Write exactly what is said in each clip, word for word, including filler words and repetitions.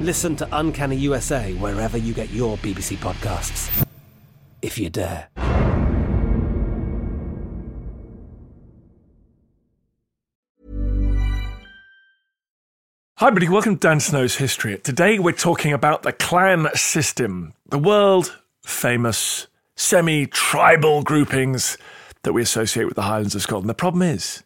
Listen to Uncanny U S A wherever you get your B B C podcasts, if you dare. Hi everybody, welcome to Dan Snow's History. Today we're talking about the clan system, the world-famous semi-tribal groupings that we associate with the Highlands of Scotland. The problem is,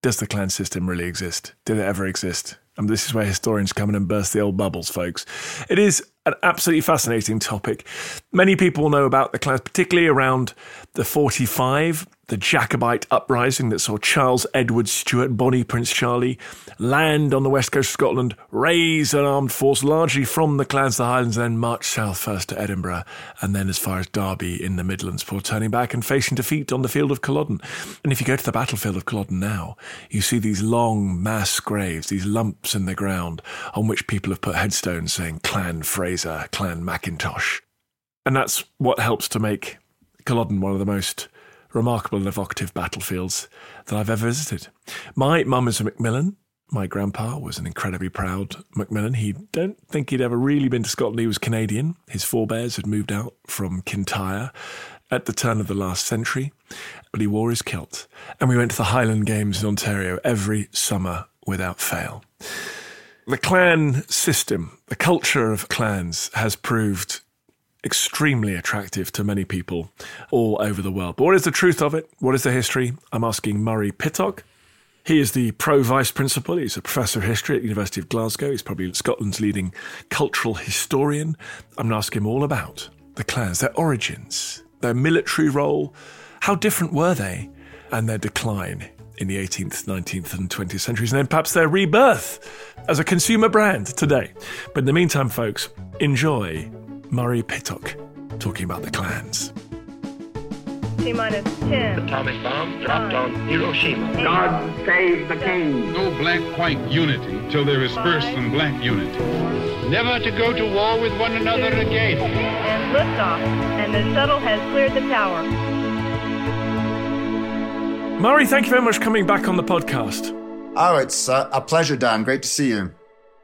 does the clan system really exist? Did it ever exist? And this is where historians come in and burst the old bubbles, folks. It is an absolutely fascinating topic. Many people know about the clans, particularly around the forty-five, the Jacobite uprising that saw Charles Edward Stuart, Bonnie Prince Charlie, land on the west coast of Scotland, raise an armed force largely from the clans of the Highlands, and then march south first to Edinburgh, and then as far as Derby in the Midlands, before turning back and facing defeat on the field of Culloden. And if you go to the battlefield of Culloden now, you see these long mass graves, these lumps in the ground, on which people have put headstones saying Clan Fraser, Clan Macintosh. And that's what helps to make Culloden one of the most remarkable and evocative battlefields that I've ever visited. My mum is a Macmillan. My grandpa was an incredibly proud Macmillan. He don't think he'd ever really been to Scotland. He was Canadian. His forebears had moved out from Kintyre at the turn of the last century, but he wore his kilt. And we went to the Highland Games in Ontario every summer without fail. The clan system, the culture of clans, has proved extremely attractive to many people all over the world. But what is the truth of it? What is the history? I'm asking Murray Pittock. He is the pro-vice principal. He's a professor of history at the University of Glasgow. He's probably Scotland's leading cultural historian. I'm going to ask him all about the clans, their origins, their military role, how different were they, and their decline in the eighteenth, nineteenth and twentieth centuries, and then perhaps their rebirth as a consumer brand today. But in the meantime, folks, enjoy Murray Pittock talking about the clans. T minus ten. The atomic bomb dropped nine, on Hiroshima. Eight, God save the king. No black-white unity till there is first and black unity. Never to go to war with one another two, again. And liftoff, and the shuttle has cleared the tower. Murray, thank you very much for coming back on the podcast. Oh, it's uh, a pleasure, Dan. Great to see you.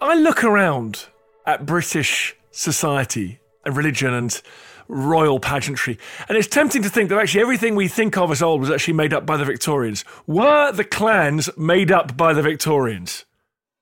I look around at British society and religion and royal pageantry, and it's tempting to think that actually everything we think of as old was actually made up by the Victorians. Were the clans made up by the Victorians?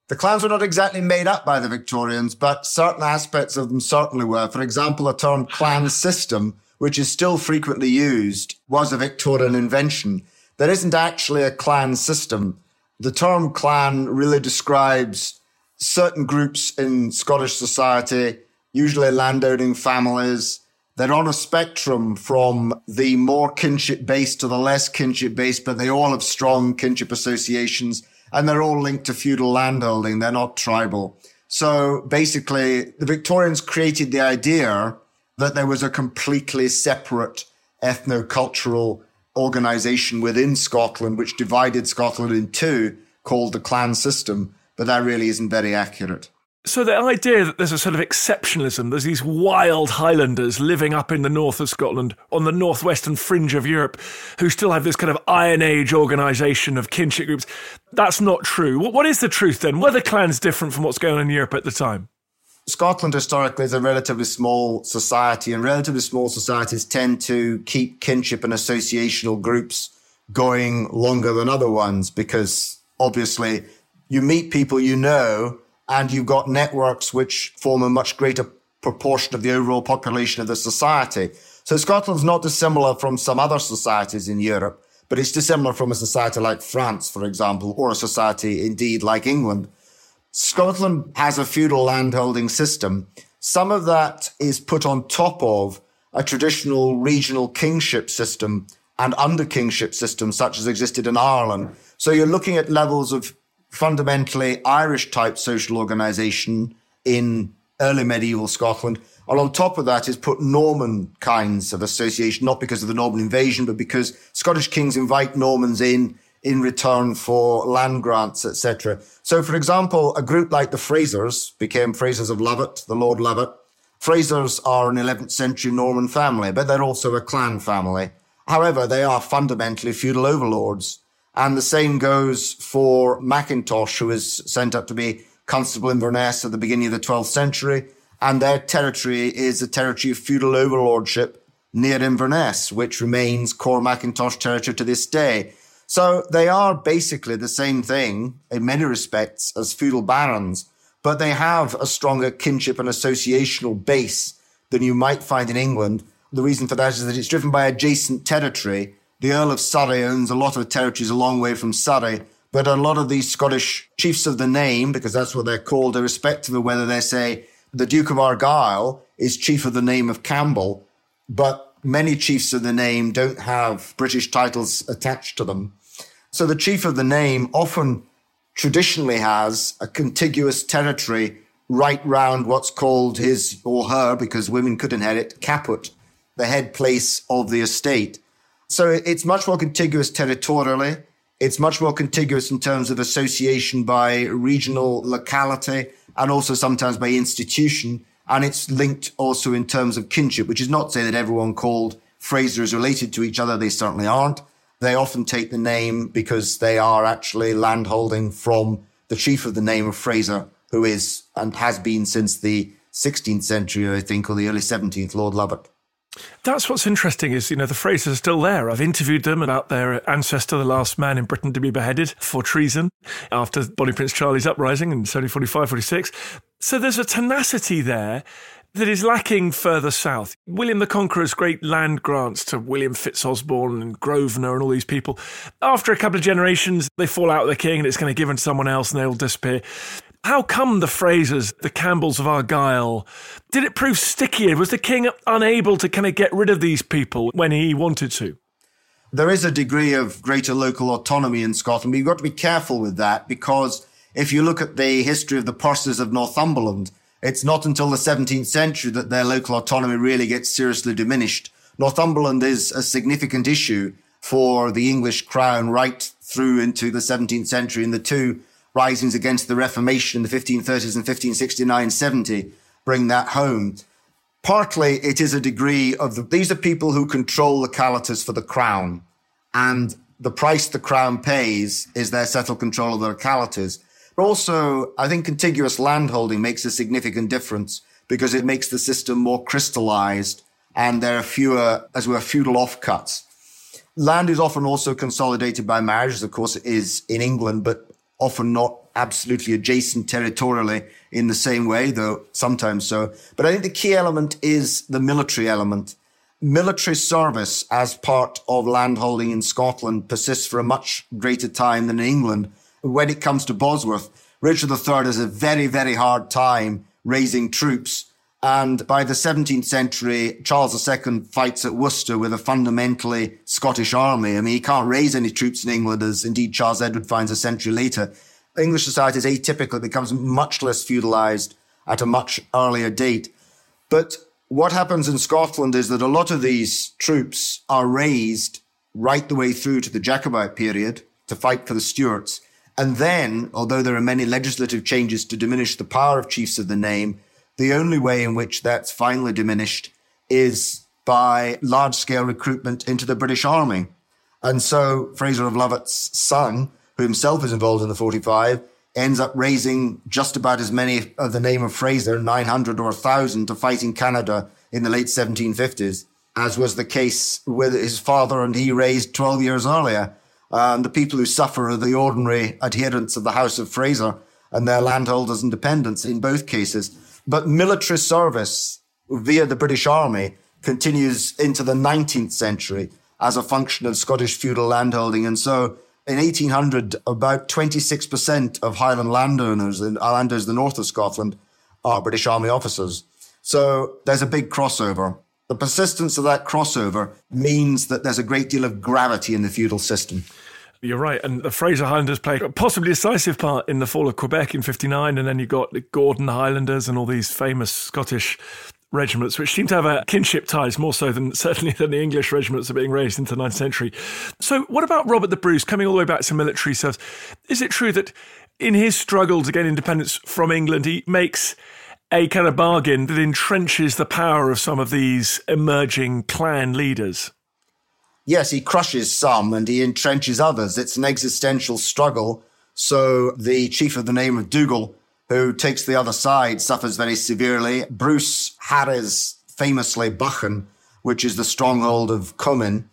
The clans were not exactly made up by the Victorians, but certain aspects of them certainly were. For example, a term clan system, which is still frequently used, was a Victorian invention. There isn't actually a clan system. The term clan really describes certain groups in Scottish society, usually landowning families. They're on a spectrum from the more kinship-based to the less kinship-based, but they all have strong kinship associations, and they're all linked to feudal landholding. They're not tribal. So basically, the Victorians created the idea that there was a completely separate ethno-cultural organisation within Scotland, which divided Scotland in two, called the clan system, but that really isn't very accurate. So the idea that there's a sort of exceptionalism, there's these wild Highlanders living up in the north of Scotland, on the northwestern fringe of Europe, who still have this kind of Iron Age organisation of kinship groups, that's not true. What is the truth then? Were the clans different from what's going on in Europe at the time? Scotland historically is a relatively small society, and relatively small societies tend to keep kinship and associational groups going longer than other ones because obviously you meet people you know, and you've got networks which form a much greater proportion of the overall population of the society. So Scotland's not dissimilar from some other societies in Europe, but it's dissimilar from a society like France, for example, or a society indeed like England. Scotland has a feudal landholding system. Some of that is put on top of a traditional regional kingship system and under-kingship system such as existed in Ireland. So you're looking at levels of fundamentally Irish-type social organisation in early medieval Scotland. And on top of that is put Norman kinds of association, not because of the Norman invasion, but because Scottish kings invite Normans in in return for land grants, et cetera. So, for example, a group like the Frasers became Frasers of Lovat, the Lord Lovat. Frasers are an eleventh century Norman family, but they're also a clan family. However, they are fundamentally feudal overlords. And the same goes for Mackintosh, who was sent up to be Constable Inverness at the beginning of the twelfth century. And their territory is a territory of feudal overlordship near Inverness, which remains core Mackintosh territory to this day. So they are basically the same thing in many respects as feudal barons, but they have a stronger kinship and associational base than you might find in England. The reason for that is that it's driven by adjacent territory. The Earl of Surrey owns a lot of territories a long way from Surrey, but a lot of these Scottish chiefs of the name, because that's what they're called, irrespective of whether they say the Duke of Argyll is chief of the name of Campbell, but many chiefs of the name don't have British titles attached to them. So the chief of the name often traditionally has a contiguous territory right round what's called his or her, because women could inherit, caput, the head place of the estate. So it's much more contiguous territorially. It's much more contiguous in terms of association by regional locality and also sometimes by institution. And it's linked also in terms of kinship, which is not to say that everyone called Fraser is related to each other. They certainly aren't. They often take the name because they are actually landholding from the chief of the name of Fraser, who is and has been since the sixteenth century, I think, or the early seventeenth, Lord Lovat. That's what's interesting is, you know, the Frasers are still there. I've interviewed them about their ancestor, the last man in Britain to be beheaded for treason after Bonnie Prince Charlie's uprising in seventeen forty-five forty-six. So there's a tenacity there that is lacking further south. William the Conqueror's great land grants to William Fitz Osborne and Grosvenor and all these people. After a couple of generations, they fall out of the king and it's going to give them to someone else and they all disappear. How come the Frasers, the Campbells of Argyll, did it prove stickier? Was the king unable to kind of get rid of these people when he wanted to? There is a degree of greater local autonomy in Scotland, but you've got to be careful with that because if you look at the history of the Percies of Northumberland, it's not until the seventeenth century that their local autonomy really gets seriously diminished. Northumberland is a significant issue for the English crown right through into the seventeenth century in the two risings against the Reformation in the fifteen thirties and fifteen sixty-nine seventy bring that home. Partly it is a degree of the, these are people who control localities for the crown, and the price the crown pays is their settled control of the localities. But also, I think contiguous landholding makes a significant difference because it makes the system more crystallized and there are fewer, as it were, feudal offcuts. Land is often also consolidated by marriage, as of course it is in England, but often not absolutely adjacent territorially in the same way, though sometimes so. But I think the key element is the military element. Military service as part of landholding in Scotland persists for a much greater time than in England. When it comes to Bosworth, Richard the Third has a very, very hard time raising troops. And by the seventeenth century, Charles the Second fights at Worcester with a fundamentally Scottish army. I mean, he can't raise any troops in England, as indeed Charles Edward finds a century later. English society is atypical. It becomes much less feudalised at a much earlier date. But what happens in Scotland is that a lot of these troops are raised right the way through to the Jacobite period to fight for the Stuarts. And then, although there are many legislative changes to diminish the power of chiefs of the name, the only way in which that's finally diminished is by large-scale recruitment into the British Army. And so Fraser of Lovat's son, who himself is involved in the forty-five, ends up raising just about as many of the name of Fraser, nine hundred or one thousand, to fight in Canada in the late seventeen fifties, as was the case with his father and he raised twelve years earlier. Um, the people who suffer are the ordinary adherents of the House of Fraser and their landholders and dependents in both cases. But military service via the British Army continues into the nineteenth century as a function of Scottish feudal landholding. And so in eighteen hundred, about twenty-six percent of Highland landowners in landowners in the north of Scotland are British Army officers. So there's a big crossover. The persistence of that crossover means that there's a great deal of gravity in the feudal system. You're right, and the Fraser Highlanders play a possibly decisive part in the fall of Quebec in fifty-nine, and then you've got the Gordon Highlanders and all these famous Scottish regiments, which seem to have a kinship ties more so than certainly than the English regiments are being raised into the ninth century. So what about Robert the Bruce coming all the way back to military service? Is it true that in his struggle to gain independence from England, he makes a kind of bargain that entrenches the power of some of these emerging clan leaders? Yes, he crushes some and he entrenches others. It's an existential struggle. So the chief of the name of Dougal, who takes the other side, suffers very severely. Bruce harries famously Buchan, which is the stronghold of Comyn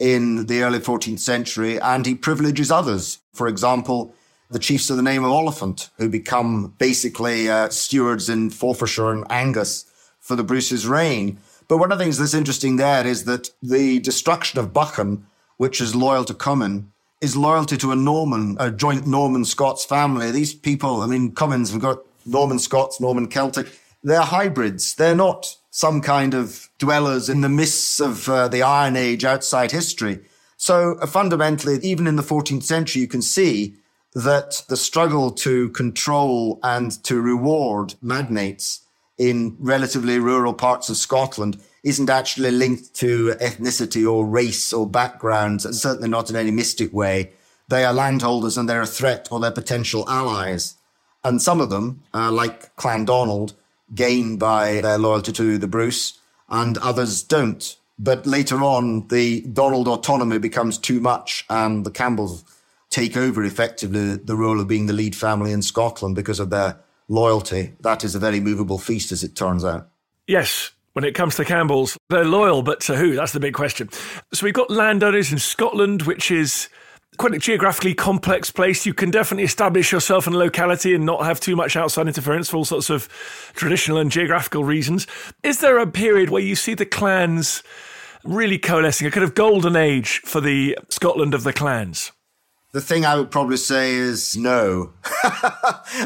in the early fourteenth century, and he privileges others. For example, the chiefs of the name of Oliphant, who become basically uh, stewards in Forfarshire and Angus for the Bruce's reign. But one of the things that's interesting there is that the destruction of Buchan, which is loyal to Comyn, is loyalty to a Norman, a joint Norman-Scots family. These people, I mean, Comyn's, we've got Norman-Scots, Norman-Celtic. They're hybrids. They're not some kind of dwellers in the mists of uh, the Iron Age outside history. So uh, fundamentally, even in the fourteenth century, you can see that the struggle to control and to reward magnates in relatively rural parts of Scotland isn't actually linked to ethnicity or race or backgrounds, and certainly not in any mystic way. They are landholders and they're a threat or they're potential allies. And some of them, uh, like Clan Donald, gain by their loyalty to the Bruce, and others don't. But later on, the Donald autonomy becomes too much, and the Campbells take over effectively the role of being the lead family in Scotland because of their loyalty. That is a very movable feast, as it turns out. Yes, when it comes to Campbells, they're loyal, but to who? That's the big question. So we've got landowners in Scotland, which is quite a geographically complex place. You can definitely establish yourself in a locality and not have too much outside interference for all sorts of traditional and geographical reasons. Is there a period where you see the clans really coalescing, a kind of golden age for the Scotland of the clans? The thing I would probably say is no.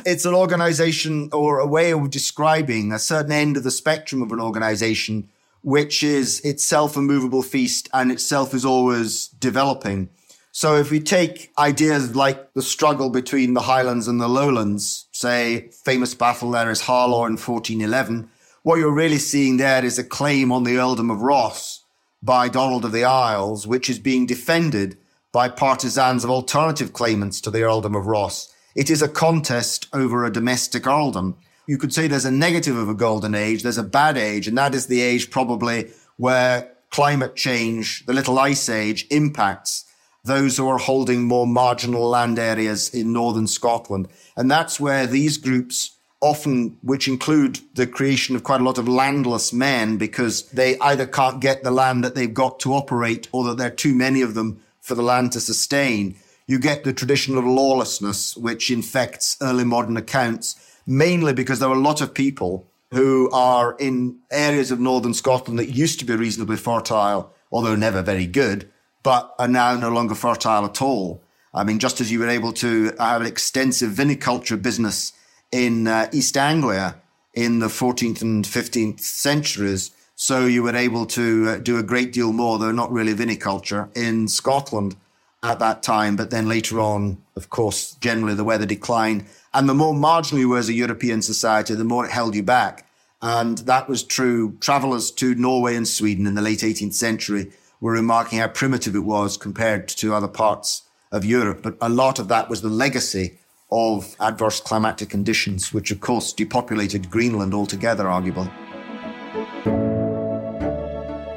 It's an organization or a way of describing a certain end of the spectrum of an organization, which is itself a movable feast and itself is always developing. So if we take ideas like the struggle between the Highlands and the Lowlands, say, famous battle there is Harlaw in fourteen eleven, what you're really seeing there is a claim on the Earldom of Ross by Donald of the Isles, which is being defended by partisans of alternative claimants to the Earldom of Ross. It is a contest over a domestic earldom. You could say there's a negative of a golden age, there's a bad age, and that is the age probably where climate change, the Little Ice Age, impacts those who are holding more marginal land areas in northern Scotland. And that's where these groups often, which include the creation of quite a lot of landless men because they either can't get the land that they've got to operate or that there are too many of them for the land to sustain, you get the tradition of lawlessness, which infects early modern accounts, mainly because there are a lot of people who are in areas of northern Scotland that used to be reasonably fertile, although never very good, but are now no longer fertile at all. I mean, just as you were able to have an extensive viniculture business in uh, East Anglia in the fourteenth and fifteenth centuries, so you were able to uh, do a great deal more, though not really viniculture, in Scotland at that time. But then later on, of course, generally the weather declined. And the more marginal you were as a European society, the more it held you back. And that was true. Travellers to Norway and Sweden in the late eighteenth century were remarking how primitive it was compared to other parts of Europe, but a lot of that was the legacy of adverse climatic conditions, which of course depopulated Greenland altogether, arguably.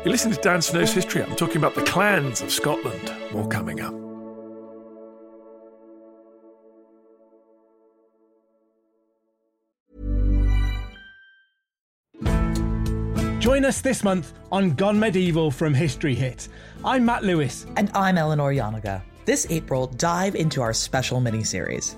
You listen to Dan Snow's History. I'm talking about the clans of Scotland. More coming up. Join us this month on Gone Medieval from History Hit. I'm Matt Lewis. And I'm Eleanor Yonaga. This April, dive into our special mini-series.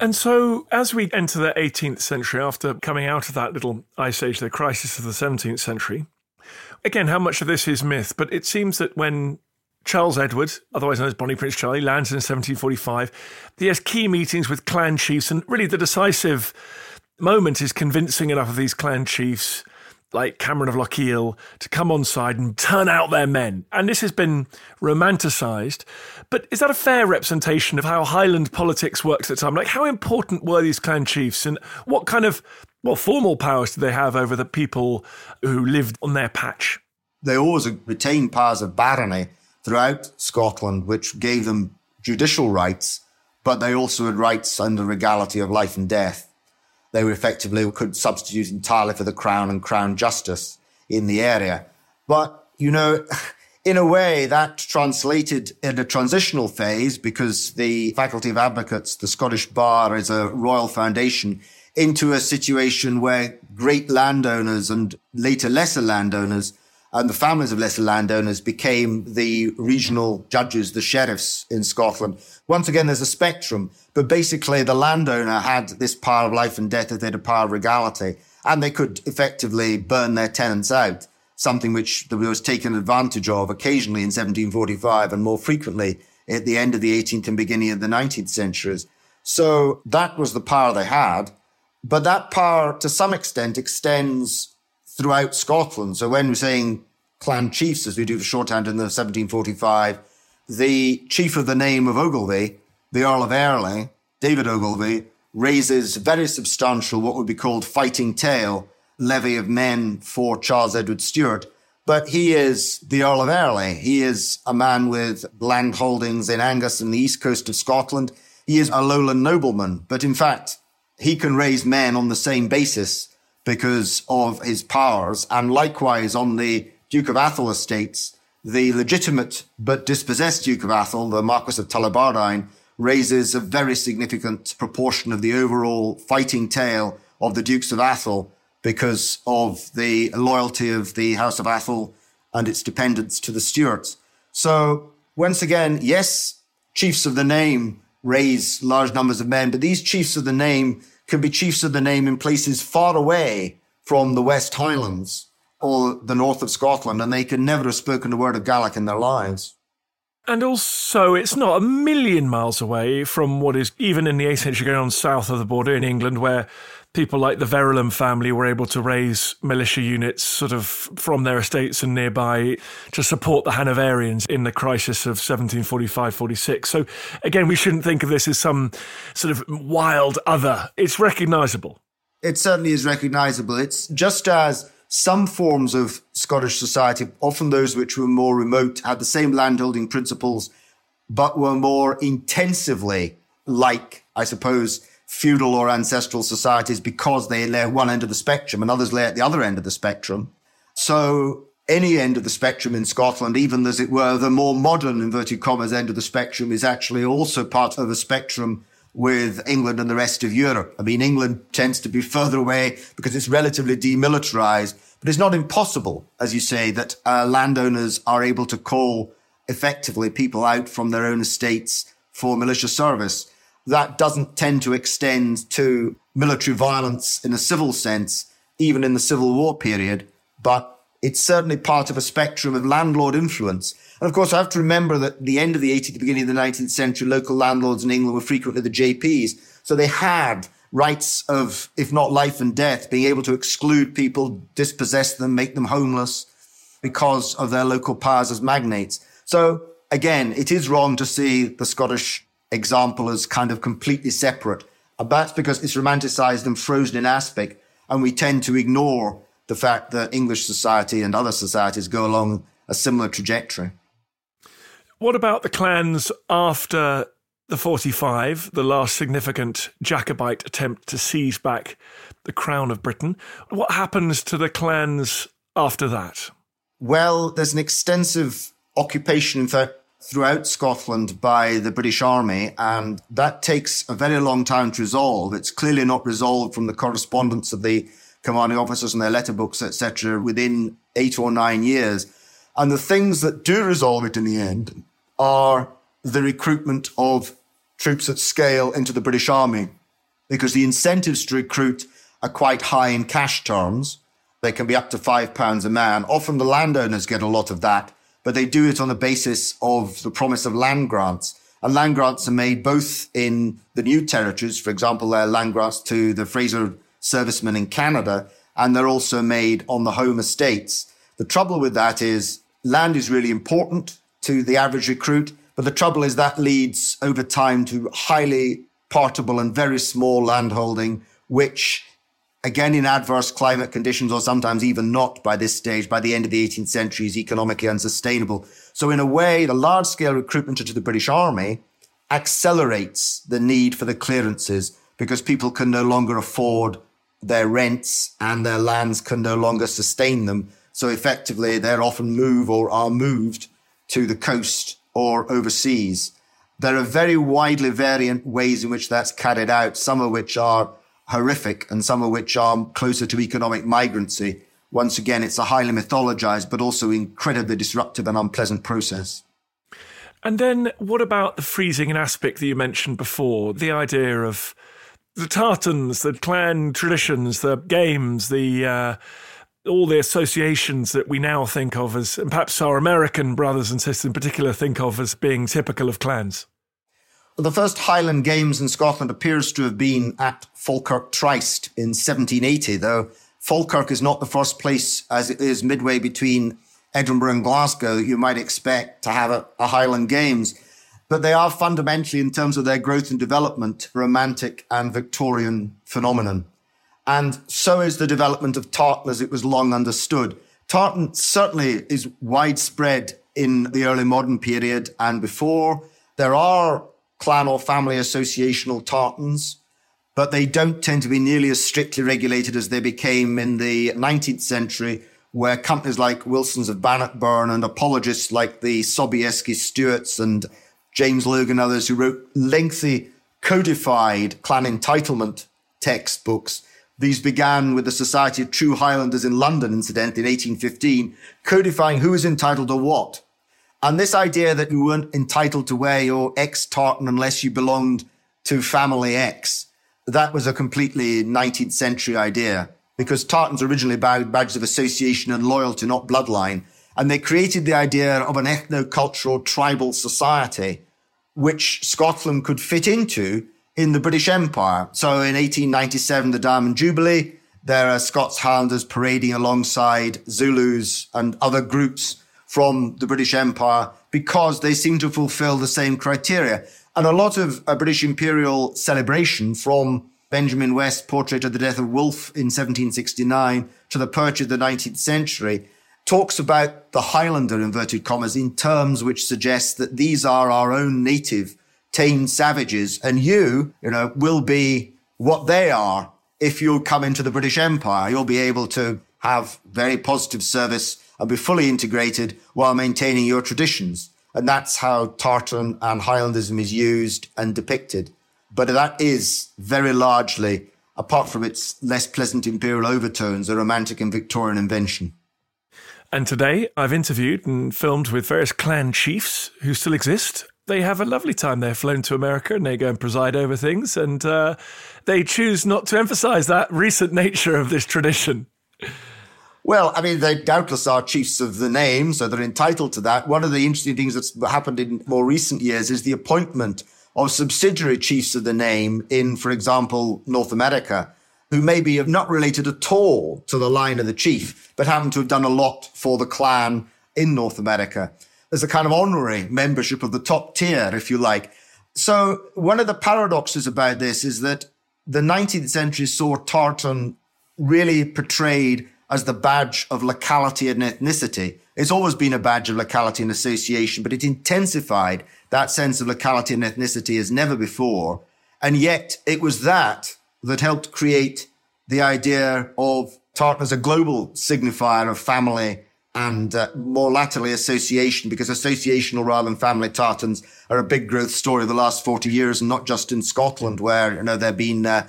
And so as we enter the eighteenth century, after coming out of that little ice age, the crisis of the seventeenth century, again, how much of this is myth? But it seems that when Charles Edward, otherwise known as Bonnie Prince Charlie, lands in seventeen forty-five. He has key meetings with clan chiefs, and really the decisive moment is convincing enough of these clan chiefs, like Cameron of Lochiel, to come on side and turn out their men. And this has been romanticised. But is that a fair representation of how Highland politics worked at the time? Like, how important were these clan chiefs, and what kind of, well, formal powers did they have over the people who lived on their patch? They always retained powers of barony throughout Scotland, which gave them judicial rights, but they also had rights under regality of life and death. They were effectively could substitute entirely for the crown and crown justice in the area. But, you know, in a way that translated in a transitional phase, because the Faculty of Advocates, the Scottish Bar, is a royal foundation, into a situation where great landowners and later lesser landowners and the families of lesser landowners became the regional judges, the sheriffs in Scotland. Once again, there's a spectrum, but basically the landowner had this power of life and death, they had a power of regality, and they could effectively burn their tenants out, something which was taken advantage of occasionally in seventeen forty-five and more frequently at the end of the eighteenth and beginning of the nineteenth centuries. So that was the power they had, but that power to some extent extends throughout Scotland. So when we're saying clan chiefs, as we do for shorthand in the seventeen forty-five, the chief of the name of Ogilvy, the Earl of Airlie, David Ogilvy, raises very substantial, what would be called fighting tail, levy of men for Charles Edward Stuart. But he is the Earl of Airlie. He is a man with land holdings in Angus and the east coast of Scotland. He is a lowland nobleman, but in fact, he can raise men on the same basis because of his powers, and likewise on the Duke of Athol estates, the legitimate but dispossessed Duke of Athol, the Marquess of Tullibardine, raises a very significant proportion of the overall fighting tail of the Dukes of Athol because of the loyalty of the House of Athol and its dependents to the Stuarts. So once again, yes, chiefs of the name raise large numbers of men, but these chiefs of the name can be chiefs of the name in places far away from the West Highlands or the north of Scotland, and they can never have spoken a word of Gaelic in their lives. And also, it's not a million miles away from what is, even in the eighth century, going on south of the border in England, where people like the Verulam family were able to raise militia units sort of from their estates and nearby to support the Hanoverians in the crisis of seventeen forty-five forty-six. So again, we shouldn't think of this as some sort of wild other. It's recognisable. It certainly is recognisable. It's just as some forms of Scottish society, often those which were more remote, had the same landholding principles, but were more intensively like, I suppose, feudal or ancestral societies because they lay at one end of the spectrum and others lay at the other end of the spectrum. So any end of the spectrum in Scotland, even as it were, the more modern, inverted commas, end of the spectrum is actually also part of a spectrum with England and the rest of Europe. I mean, England tends to be further away because it's relatively demilitarized, but it's not impossible, as you say, that uh, landowners are able to call effectively people out from their own estates for militia service. That doesn't tend to extend to military violence in a civil sense, even in the Civil War period, but It's certainly part of a spectrum of landlord influence. And of course, I have to remember that at the end of the eighteenth, the beginning of the nineteenth century, local landlords in England were frequently the J Ps. So they had rights of, if not life and death, being able to exclude people, dispossess them, make them homeless because of their local powers as magnates. So again, it is wrong to see the Scottish example as kind of completely separate. And that's because it's romanticized and frozen in aspect, and we tend to ignore the fact that English society and other societies go along a similar trajectory. What about the clans after the forty-five, the last significant Jacobite attempt to seize back the crown of Britain? What happens to the clans after that? Well, there's an extensive occupation, in fact, throughout Scotland by the British Army, and that takes a very long time to resolve. It's clearly not resolved from the correspondence of the commanding officers and their letterbooks, et cetera, within eight or nine years. And the things that do resolve it in the end are the recruitment of troops at scale into the British Army, because the incentives to recruit are quite high in cash terms. They can be up to five pounds a man. Often the landowners get a lot of that, but they do it on the basis of the promise of land grants. And land grants are made both in the new territories, for example, there are land grants to the Fraser servicemen in Canada, and they're also made on the home estates. The trouble with that is land is really important to the average recruit, but the trouble is that leads over time to highly partable and very small landholding, which, again, in adverse climate conditions, or sometimes even not by this stage, by the end of the eighteenth century, is economically unsustainable. So in a way, the large-scale recruitment into the British Army accelerates the need for the clearances, because people can no longer afford their rents and their lands can no longer sustain them. So effectively, they're often moved or are moved to the coast or overseas. There are very widely variant ways in which that's carried out, some of which are horrific and some of which are closer to economic migrancy. Once again, it's a highly mythologized but also incredibly disruptive and unpleasant process. And then what about the freezing in aspect that you mentioned before, the idea of the tartans, the clan traditions, the games, the uh, all the associations that we now think of as, and perhaps our American brothers and sisters in particular think of as being typical of clans? Well, the first Highland Games in Scotland appears to have been at Falkirk Tryst in seventeen eighty, though Falkirk is not the first place, as it is midway between Edinburgh and Glasgow, that you might expect to have a, a Highland Games. But they are fundamentally, in terms of their growth and development, romantic and Victorian phenomenon. And so is the development of tartan as it was long understood. Tartan certainly is widespread in the early modern period and before. There are clan or family associational tartans, but they don't tend to be nearly as strictly regulated as they became in the nineteenth century, where companies like Wilson's of Bannockburn and apologists like the Sobieski Stuarts and James Logan and others who wrote lengthy codified clan entitlement textbooks. These began with the Society of True Highlanders in London, incidentally, in eighteen fifteen, codifying who was entitled to what. And this idea that you weren't entitled to wear your ex-tartan unless you belonged to family X, that was a completely nineteenth century idea, because tartans originally bowed badges of association and loyalty, not bloodline. And they created the idea of an ethno-cultural tribal society, which Scotland could fit into in the British Empire. So in eighteen ninety-seven, the Diamond Jubilee, there are Scots Highlanders parading alongside Zulus and other groups from the British Empire because they seem to fulfill the same criteria. And a lot of uh, British imperial celebration, from Benjamin West's portrait of the death of Wolfe in seventeen sixty-nine to the Purge of the nineteenth century, talks about the Highlander, inverted commas, in terms which suggest that these are our own native tamed savages, and you, you know, will be what they are if you come into the British Empire. You'll be able to have very positive service and be fully integrated while maintaining your traditions. And that's how tartan and Highlandism is used and depicted. But that is very largely, apart from its less pleasant imperial overtones, a romantic and Victorian invention. And today I've interviewed and filmed with various clan chiefs who still exist. They have a lovely time. They're flown to America and they go and preside over things. And uh, they choose not to emphasize that recent nature of this tradition. Well, I mean, they doubtless are chiefs of the name, so they're entitled to that. One of the interesting things that's happened in more recent years is the appointment of subsidiary chiefs of the name in, for example, North America, who maybe have not related at all to the line of the chief, but happen to have done a lot for the clan in North America. There's a kind of honorary membership of the top tier, if you like. So one of the paradoxes about this is that the nineteenth century saw tartan really portrayed as the badge of locality and ethnicity. It's always been a badge of locality and association, but it intensified that sense of locality and ethnicity as never before. And yet it was that that helped create the idea of tartan as a global signifier of family and uh, more latterly association, because associational rather than family tartans are a big growth story of the last forty years, and not just in Scotland, where, you know, there have been uh,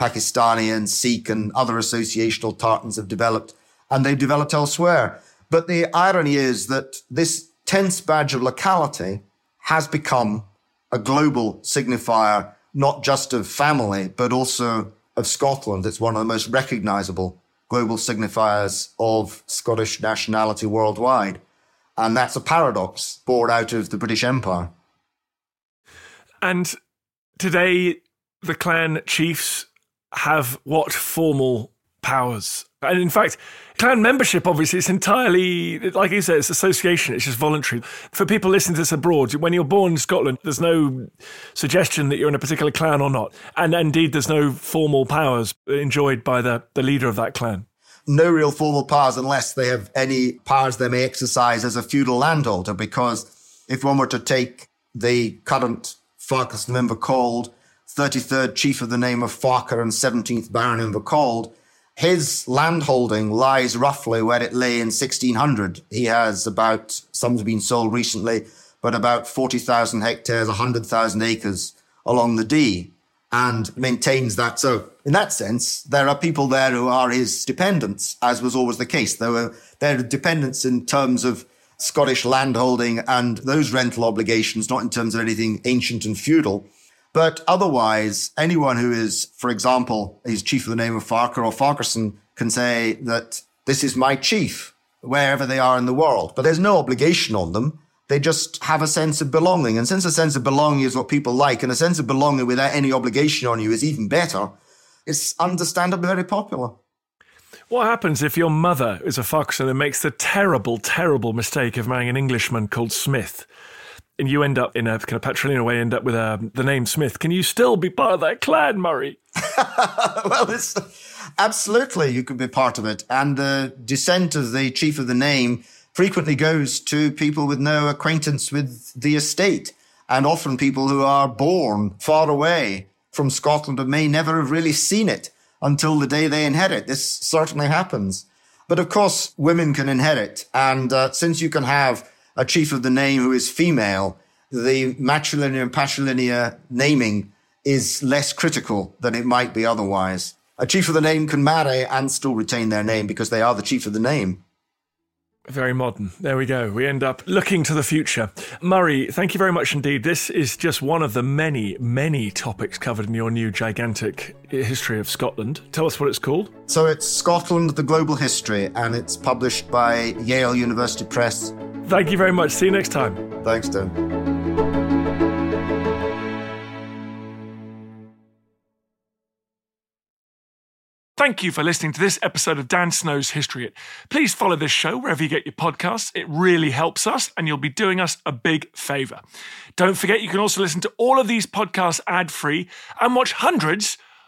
Pakistani and Sikh and other associational tartans have developed, and they've developed elsewhere. But the irony is that this tense badge of locality has become a global signifier, not just of family, but also of Scotland. It's one of the most recognisable global signifiers of Scottish nationality worldwide. And that's a paradox born out of the British Empire. And today, the clan chiefs have what formal powers? And in fact, clan membership, obviously, it's entirely, like you said, it's association, it's just voluntary. For people listening to this abroad, when you're born in Scotland, there's no suggestion that you're in a particular clan or not. And indeed, there's no formal powers enjoyed by the, the leader of that clan. No real formal powers unless they have any powers they may exercise as a feudal landholder, because if one were to take the current Farquhar's member called thirty-third Chief of the name of Farquhar and seventeenth Baron Invercold, his landholding lies roughly where it lay in sixteen hundred. He has about, some's been sold recently, but about forty thousand hectares, one hundred thousand acres along the Dee, and maintains that. So in that sense, there are people there who are his dependents, as was always the case. There were their dependents in terms of Scottish landholding and those rental obligations, not in terms of anything ancient and feudal. But otherwise, anyone who is, for example, is chief of the name of Farquhar or Farquharson can say that this is my chief, wherever they are in the world. But there's no obligation on them. They just have a sense of belonging. And since a sense of belonging is what people like, and a sense of belonging without any obligation on you is even better, it's understandably very popular. What happens if your mother is a Farquharson and makes the terrible, terrible mistake of marrying an Englishman called Smith? And you end up in a kind of patrilineal way, end up with a, the name Smith. Can you still be part of that clan, Murray? Well, it's, absolutely, you can be part of it. And the descent of the chief of the name frequently goes to people with no acquaintance with the estate, and often people who are born far away from Scotland and may never have really seen it until the day they inherit. This certainly happens. But of course, women can inherit. And uh, since you can have a chief of the name who is female, the matrilineal and patrilineal naming is less critical than it might be otherwise. A chief of the name can marry and still retain their name because they are the chief of the name. Very modern. There we go. We end up looking to the future. Murray, thank you very much indeed. This is just one of the many, many topics covered in your new gigantic history of Scotland. Tell us what it's called. So it's Scotland, the Global History, and it's published by Yale University Press. Thank you very much. See you next time. Thanks, Dan. Thank you for listening to this episode of Dan Snow's History Hit. Please follow this show wherever you get your podcasts. It really helps us, and you'll be doing us a big favour. Don't forget, you can also listen to all of these podcasts ad-free and watch hundreds